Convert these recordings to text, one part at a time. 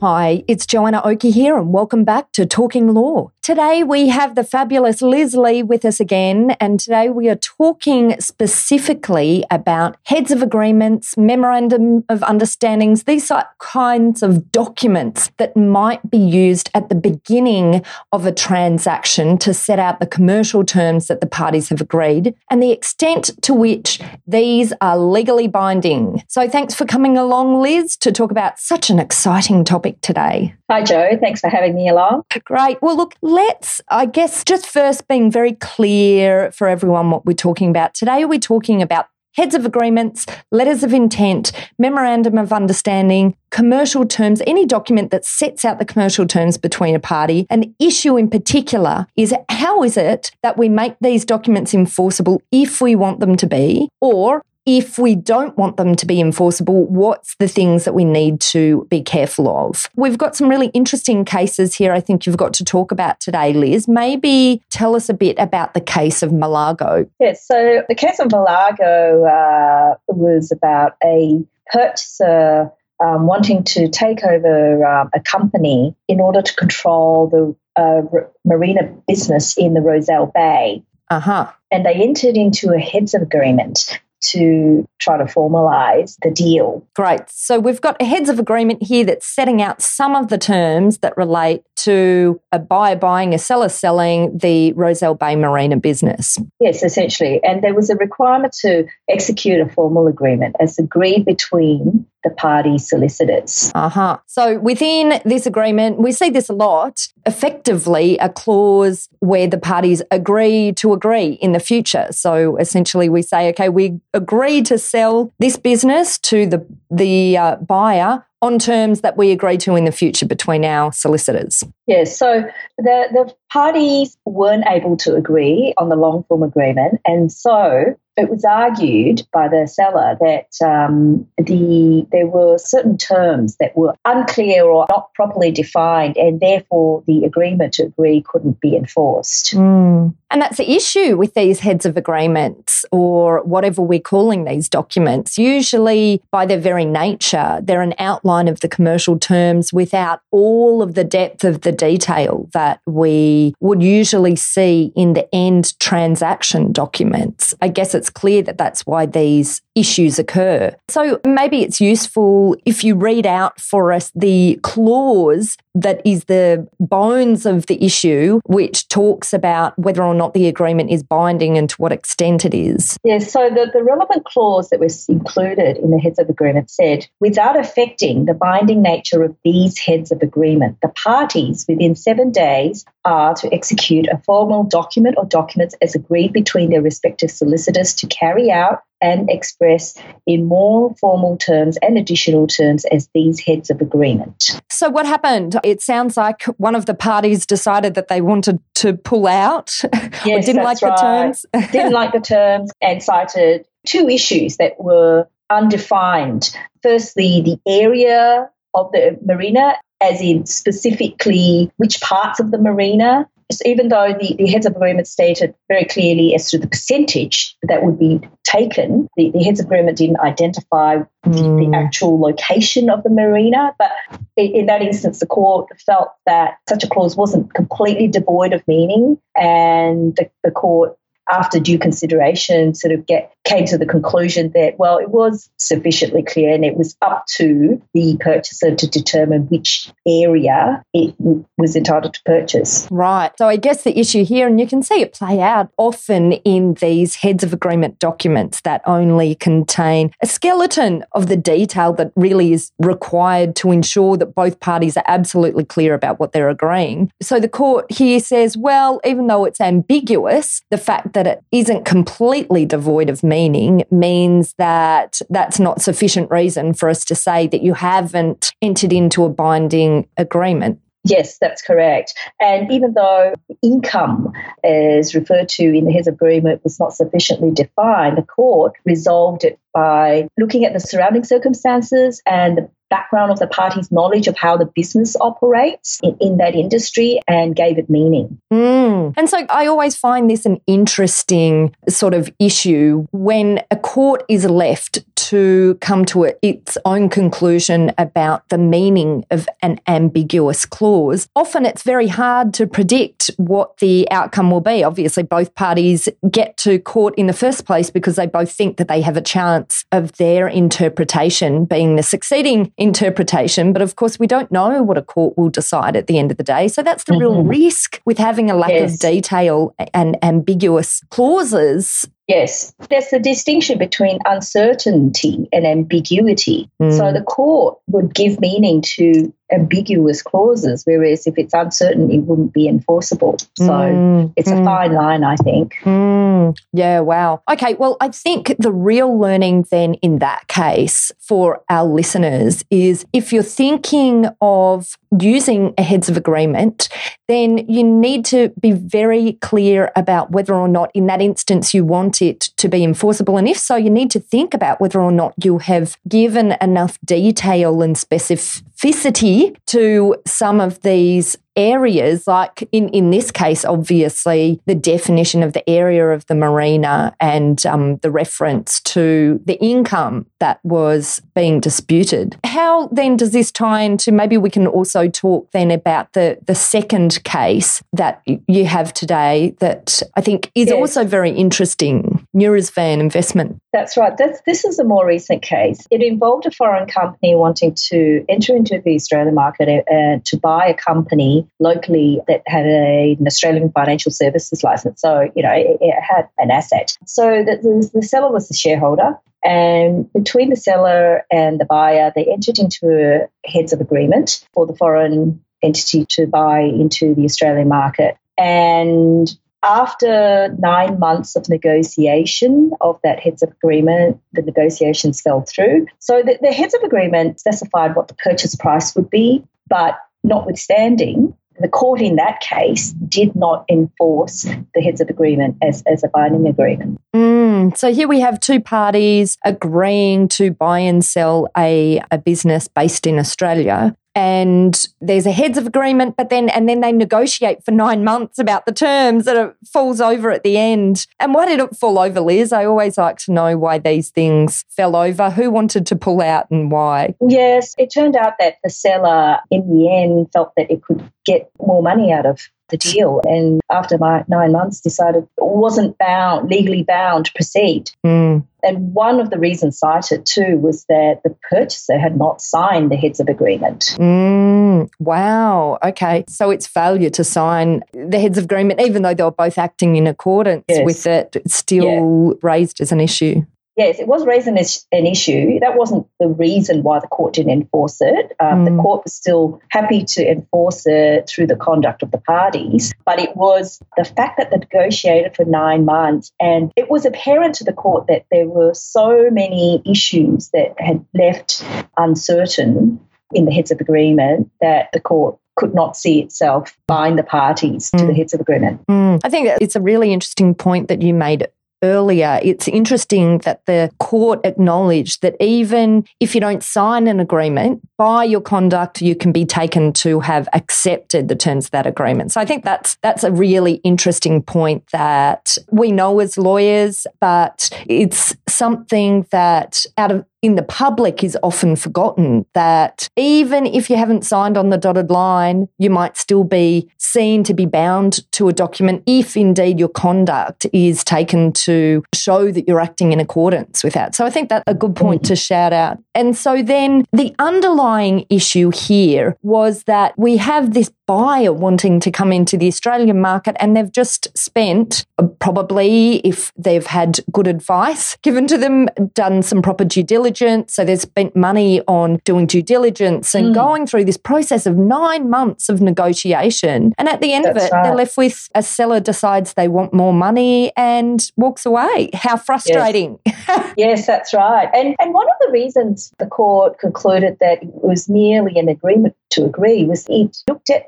Hi, it's Joanna Oakey here and welcome back to Talking Law. Today we have the fabulous Liz Lee with us again, and today we are talking specifically about heads of agreements, memorandum of understandings, these kinds of documents that might be used at the beginning of a transaction to set out the commercial terms that the parties have agreed and the extent to which these are legally binding. So thanks for coming along, Liz, to talk about such an exciting topic today. Hi, Jo. Thanks for having me along. Great. Well, look, let's, I guess, just first being very clear for everyone what we're talking about. Today, we're talking about heads of agreements, letters of intent, memorandum of understanding, commercial terms, any document that sets out the commercial terms between a party. An issue in particular is how is it that we make these documents enforceable if we want them to be, or if we don't want them to be enforceable, what's the things that we need to be careful of? We've got some really interesting cases here I think you've got to talk about today, Liz. Maybe tell us a bit about the case of Malago. Yes, so the case of Malago was about a purchaser wanting to take over a company in order to control the marina business in the Roselle Bay. And they entered into a heads of agreement to try to formalise the deal. Great. So we've got a heads of agreement here that's setting out some of the terms that relate to a buyer buying, a seller selling the Roselle Bay Marina business. Yes, essentially. And there was a requirement to execute a formal agreement as agreed between the party solicitors. So within this agreement, we see this a lot, effectively a clause where the parties agree to agree in the future. So essentially we say, okay, we agree to sell this business to the buyer on terms that we agree to in the future between our solicitors. Yes, so the parties weren't able to agree on the long form agreement, and so it was argued by the seller that there were certain terms that were unclear or not properly defined, and therefore the agreement to agree couldn't be enforced. And that's the issue with these heads of agreements, or whatever we're calling these documents. Usually, by their very nature, they're an outline of the commercial terms without all of the depth of the detail that we would usually see in the end transaction documents. I guess it's clear that that's why these issues occur. So maybe it's useful if you read out for us the clause that is the bones of the issue, which talks about whether or not the agreement is binding and to what extent it is. Yes, so the relevant clause that was included in the heads of agreement said, without affecting the binding nature of these heads of agreement, the parties within 7 days are to execute a formal document or documents as agreed between their respective solicitors to carry out and express in more formal terms and additional terms as these heads of agreement. So what happened? It sounds like one of the parties decided that they wanted to pull out. Yes, didn't like the terms. Didn't like the terms and cited two issues that were undefined. Firstly, the area of the marina, as in specifically which parts of the marina. So even though the heads of agreement stated very clearly as to the percentage that would be taken, the heads of agreement didn't identify the actual location of the marina. But in that instance, the court felt that such a clause wasn't completely devoid of meaning, and the court, after due consideration, sort of came to the conclusion that, well, it was sufficiently clear and it was up to the purchaser to determine which area it was entitled to purchase. Right. So I guess the issue here, and you can see it play out often in these heads of agreement documents that only contain a skeleton of the detail that really is required to ensure that both parties are absolutely clear about what they're agreeing. So the court here says, well, even though it's ambiguous, the fact that it isn't completely devoid of meaning means that that's not sufficient reason for us to say that you haven't entered into a binding agreement. Yes, that's correct. And even though income, as referred to in the head of agreement, was not sufficiently defined, the court resolved it by looking at the surrounding circumstances and the background of the party's knowledge of how the business operates in that industry, and gave it meaning. And so I always find this an interesting sort of issue when a court is left to come to its own conclusion about the meaning of an ambiguous clause. Often it's very hard to predict what the outcome will be. Obviously, both parties get to court in the first place because they both think that they have a chance of their interpretation being the succeeding interpretation, but of course we don't know what a court will decide at the end of the day. So that's the real risk with having a lack of detail and ambiguous clauses. Yes, there's the distinction between uncertainty and ambiguity. So the court would give meaning to ambiguous clauses, whereas if it's uncertain, it wouldn't be enforceable. So it's a fine line, I think. Yeah, wow. Okay, well, I think the real learning then in that case for our listeners is if you're thinking of using a heads of agreement, then you need to be very clear about whether or not in that instance you want it to be enforceable. And if so, you need to think about whether or not you have given enough detail and specificity to some of these areas, like in this case, obviously, the definition of the area of the marina and the reference to the income that was being disputed. How then does this tie into, maybe we can also talk then about the second case that you have today that I think is also very interesting, Neurasvan Investment. That's right. This is a more recent case. It involved a foreign company wanting to enter into the Australian market to buy a company locally that had an Australian financial services license. So, you know, it had an asset. So the seller was the shareholder, and between the seller and the buyer, they entered into a heads of agreement for the foreign entity to buy into the Australian market. And after 9 months of negotiation of that heads of agreement, the negotiations fell through. So the heads of agreement specified what the purchase price would be, but notwithstanding, the court in that case did not enforce the heads of agreement as a binding agreement. So here we have two parties agreeing to buy and sell a business based in Australia. And there's a heads of agreement, but then they negotiate for 9 months about the terms, and it falls over at the end. And why did it fall over, Liz? I always like to know why these things fell over. Who wanted to pull out and why? Yes, it turned out that the seller in the end felt that it could get more money out of the deal, and after 9 months decided wasn't bound, legally bound to proceed. And one of the reasons cited too was that the purchaser had not signed the heads of agreement. Wow. Okay. So it's failure to sign the heads of agreement, even though they were both acting in accordance with it, still raised as an issue. Yes, it was raised an issue. That wasn't the reason why the court didn't enforce it. The court was still happy to enforce it through the conduct of the parties, but it was the fact that they negotiated for 9 months, and it was apparent to the court that there were so many issues that had left uncertain in the heads of agreement that the court could not see itself bind the parties to the heads of agreement. I think it's a really interesting point that you made earlier. It's interesting that the court acknowledged that even if you don't sign an agreement, by your conduct, you can be taken to have accepted the terms of that agreement. So I think that's a really interesting point that we know as lawyers, but it's something that in the public is often forgotten, that even if you haven't signed on the dotted line, you might still be seen to be bound to a document if indeed your conduct is taken to show that you're acting in accordance with that. So I think that's a good point to shout out. And so then the underlying issue here was that we have this buyer wanting to come into the Australian market, and they've just spent, probably if they've had good advice given to them, done some proper due diligence. So they've spent money on doing due diligence and going through this process of 9 months of negotiation. And at the end of it, they're left with a seller decides they want more money and walks away. How frustrating. Yes, yes, that's right. And one of the reasons the court concluded that it was merely an agreement to agree was it looked at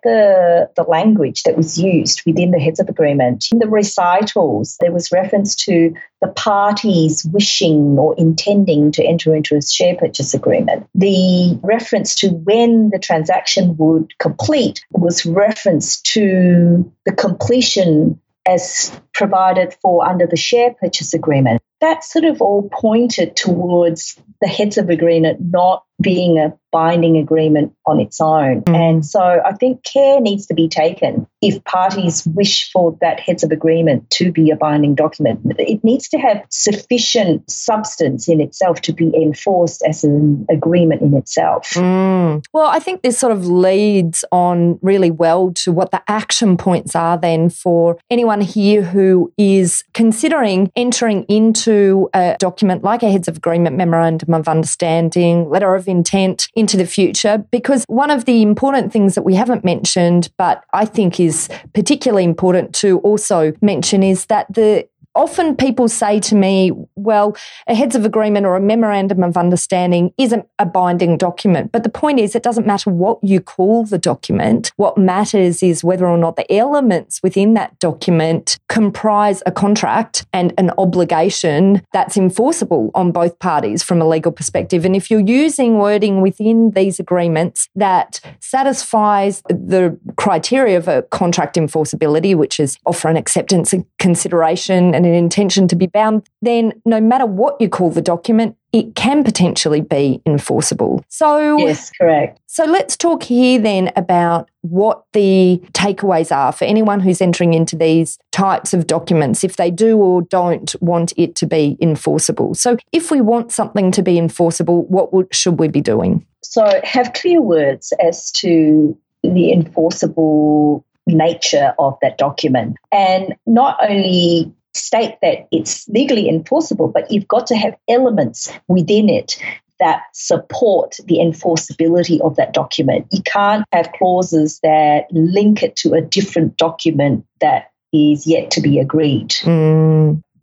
the language that was used within the heads of agreement. In the recitals, there was reference to the parties wishing or intending to enter into a share purchase agreement. The reference to when the transaction would complete was reference to the completion as provided for under the share purchase agreement. That sort of all pointed towards the heads of agreement not being a binding agreement on its own. And so I think care needs to be taken if parties wish for that heads of agreement to be a binding document. It needs to have sufficient substance in itself to be enforced as an agreement in itself. Well, I think this sort of leads on really well to what the action points are then for anyone here who is considering entering into a document like a heads of agreement, memorandum of understanding, letter of intent into the future, because one of the important things that we haven't mentioned, but I think is particularly important to also mention, is that often people say to me, well, a heads of agreement or a memorandum of understanding isn't a binding document. But the point is, it doesn't matter what you call the document. What matters is whether or not the elements within that document comprise a contract and an obligation that's enforceable on both parties from a legal perspective. And if you're using wording within these agreements that satisfies the criteria of a contract enforceability, which is offer an acceptance and consideration and an intention to be bound, then no matter what you call the document, it can potentially be enforceable. So, yes, correct. So let's talk here then about what the takeaways are for anyone who's entering into these types of documents, if they do or don't want it to be enforceable. So if we want something to be enforceable, what should we be doing? So have clear words as to the enforceable nature of that document, and not only state that it's legally enforceable, but you've got to have elements within it that support the enforceability of that document. You can't have clauses that link it to a different document that is yet to be agreed.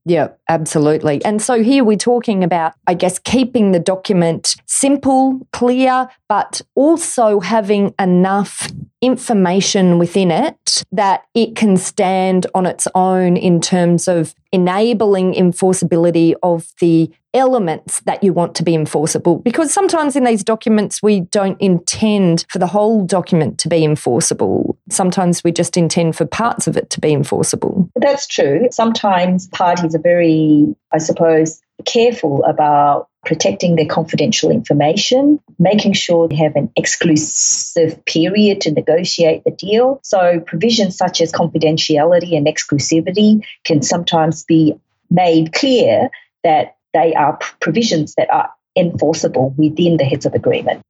Yeah, absolutely. And so here we're talking about, I guess, keeping the document simple, clear, but also having enough information within it that it can stand on its own in terms of enabling enforceability of the elements that you want to be enforceable. Because sometimes in these documents, we don't intend for the whole document to be enforceable. Sometimes we just intend for parts of it to be enforceable. That's true. Sometimes parties are very, I suppose, careful about protecting their confidential information, making sure they have an exclusive period to negotiate the deal. So provisions such as confidentiality and exclusivity can sometimes be made clear that they are provisions that are enforceable within the heads of agreement.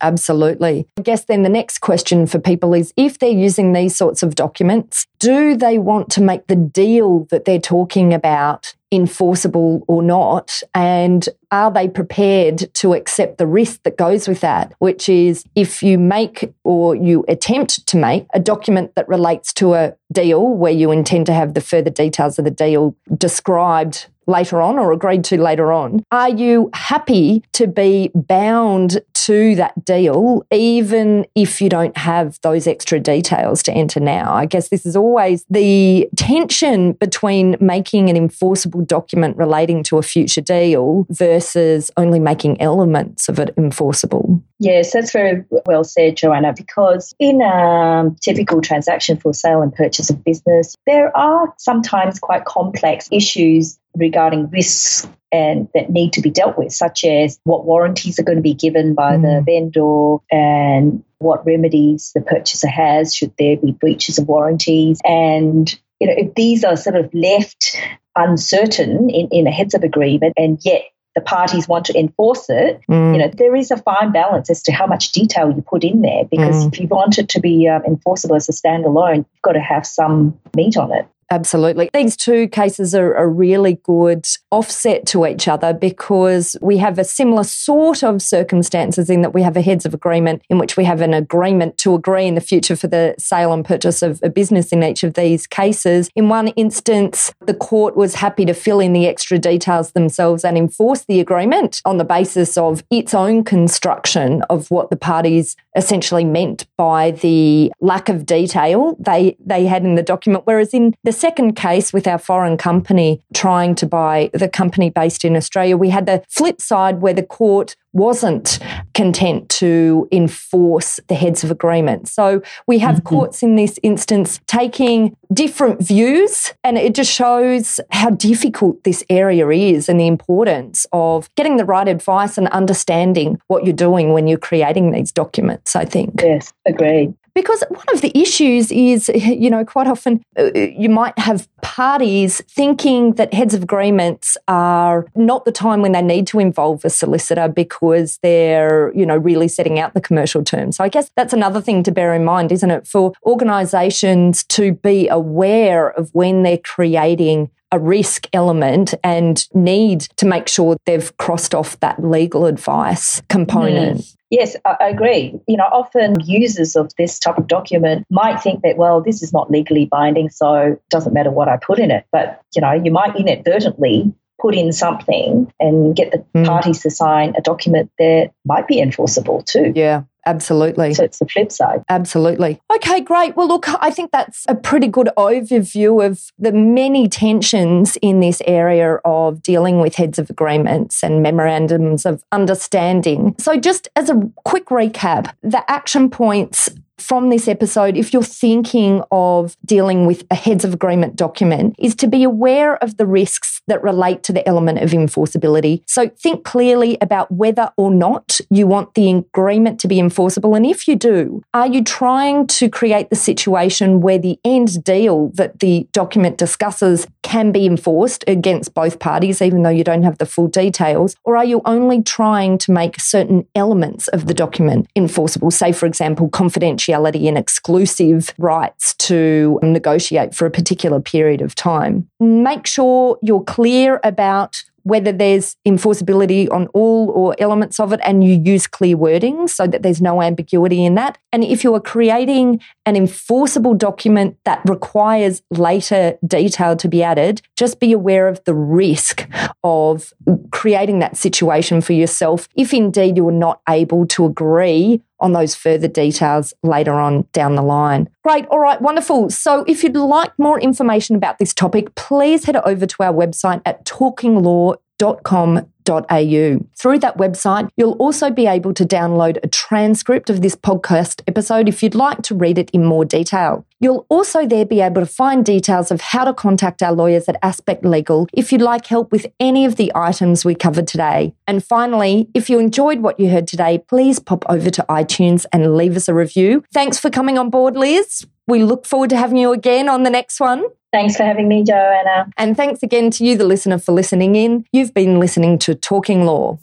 Absolutely. I guess then the next question for people is, if they're using these sorts of documents, do they want to make the deal that they're talking about enforceable or not? And are they prepared to accept the risk that goes with that, which is if you make or you attempt to make a document that relates to a deal where you intend to have the further details of the deal described later on or agreed to later on, are you happy to be bound to that deal even if you don't have those extra details to enter now? I guess this is always the tension between making an enforceable document relating to a future deal versus only making elements of it enforceable. Yes, that's very well said, Joanna, because in a typical transaction for sale and purchase of business, there are sometimes quite complex issues regarding risks and that need to be dealt with, such as what warranties are going to be given by the vendor and what remedies the purchaser has should there be breaches of warranties. And, you know, if these are sort of left uncertain in a heads of agreement and yet the parties want to enforce it, you know, there is a fine balance as to how much detail you put in there, because if you want it to be enforceable as a standalone, you've got to have some meat on it. Absolutely. These two cases are really good offset to each other because we have a similar sort of circumstances in that we have a heads of agreement in which we have an agreement to agree in the future for the sale and purchase of a business in each of these cases. In one instance, the court was happy to fill in the extra details themselves and enforce the agreement on the basis of its own construction of what the parties essentially meant by the lack of detail they had in the document, whereas in the second case with our foreign company trying to buy the company based in Australia, we had the flip side where the court wasn't content to enforce the heads of agreement. So we have courts in this instance taking different views, and it just shows how difficult this area is and the importance of getting the right advice and understanding what you're doing when you're creating these documents, I think. Yes, agreed. Because one of the issues is, you know, quite often you might have parties thinking that heads of agreements are not the time when they need to involve a solicitor because they're, you know, really setting out the commercial terms. So I guess that's another thing to bear in mind, isn't it? For organisations to be aware of when they're creating a risk element and need to make sure they've crossed off that legal advice component. Yes, I agree. You know, often users of this type of document might think that, well, this is not legally binding, so it doesn't matter what I put in it. But, you know, you might inadvertently put in something and get the parties to sign a document that might be enforceable too. Yeah. Absolutely. So it's the flip side. Absolutely. Okay, great. Well, look, I think that's a pretty good overview of the many tensions in this area of dealing with heads of agreements and memorandums of understanding. So just as a quick recap, the action points from this episode, if you're thinking of dealing with a heads of agreement document, is to be aware of the risks that relate to the element of enforceability. So think clearly about whether or not you want the agreement to be enforceable. And if you do, are you trying to create the situation where the end deal that the document discusses can be enforced against both parties, even though you don't have the full details? Or are you only trying to make certain elements of the document enforceable? Say, for example, confidentiality and exclusive rights to negotiate for a particular period of time. Make sure you're clear about whether there's enforceability on all or elements of it, and you use clear wording so that there's no ambiguity in that. And if you are creating an enforceable document that requires later detail to be added, just be aware of the risk of creating that situation for yourself if indeed you're not able to agree on those further details later on down the line. Great. All right. Wonderful. So if you'd like more information about this topic, please head over to our website at talkinglaw.com.au. Through that website, you'll also be able to download a transcript of this podcast episode if you'd like to read it in more detail. You'll also there be able to find details of how to contact our lawyers at Aspect Legal if you'd like help with any of the items we covered today. And finally, if you enjoyed what you heard today, please pop over to iTunes and leave us a review. Thanks for coming on board, Liz. We look forward to having you again on the next one. Thanks for having me, Joanna. And thanks again to you, the listener, for listening in. You've been listening to Talking Law.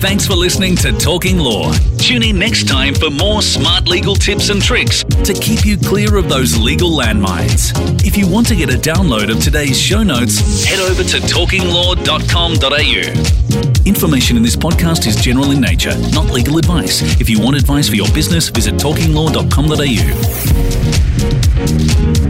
Thanks for listening to Talking Law. Tune in next time for more smart legal tips and tricks to keep you clear of those legal landmines. If you want to get a download of today's show notes, head over to talkinglaw.com.au. Information in this podcast is general in nature, not legal advice. If you want advice for your business, visit talkinglaw.com.au.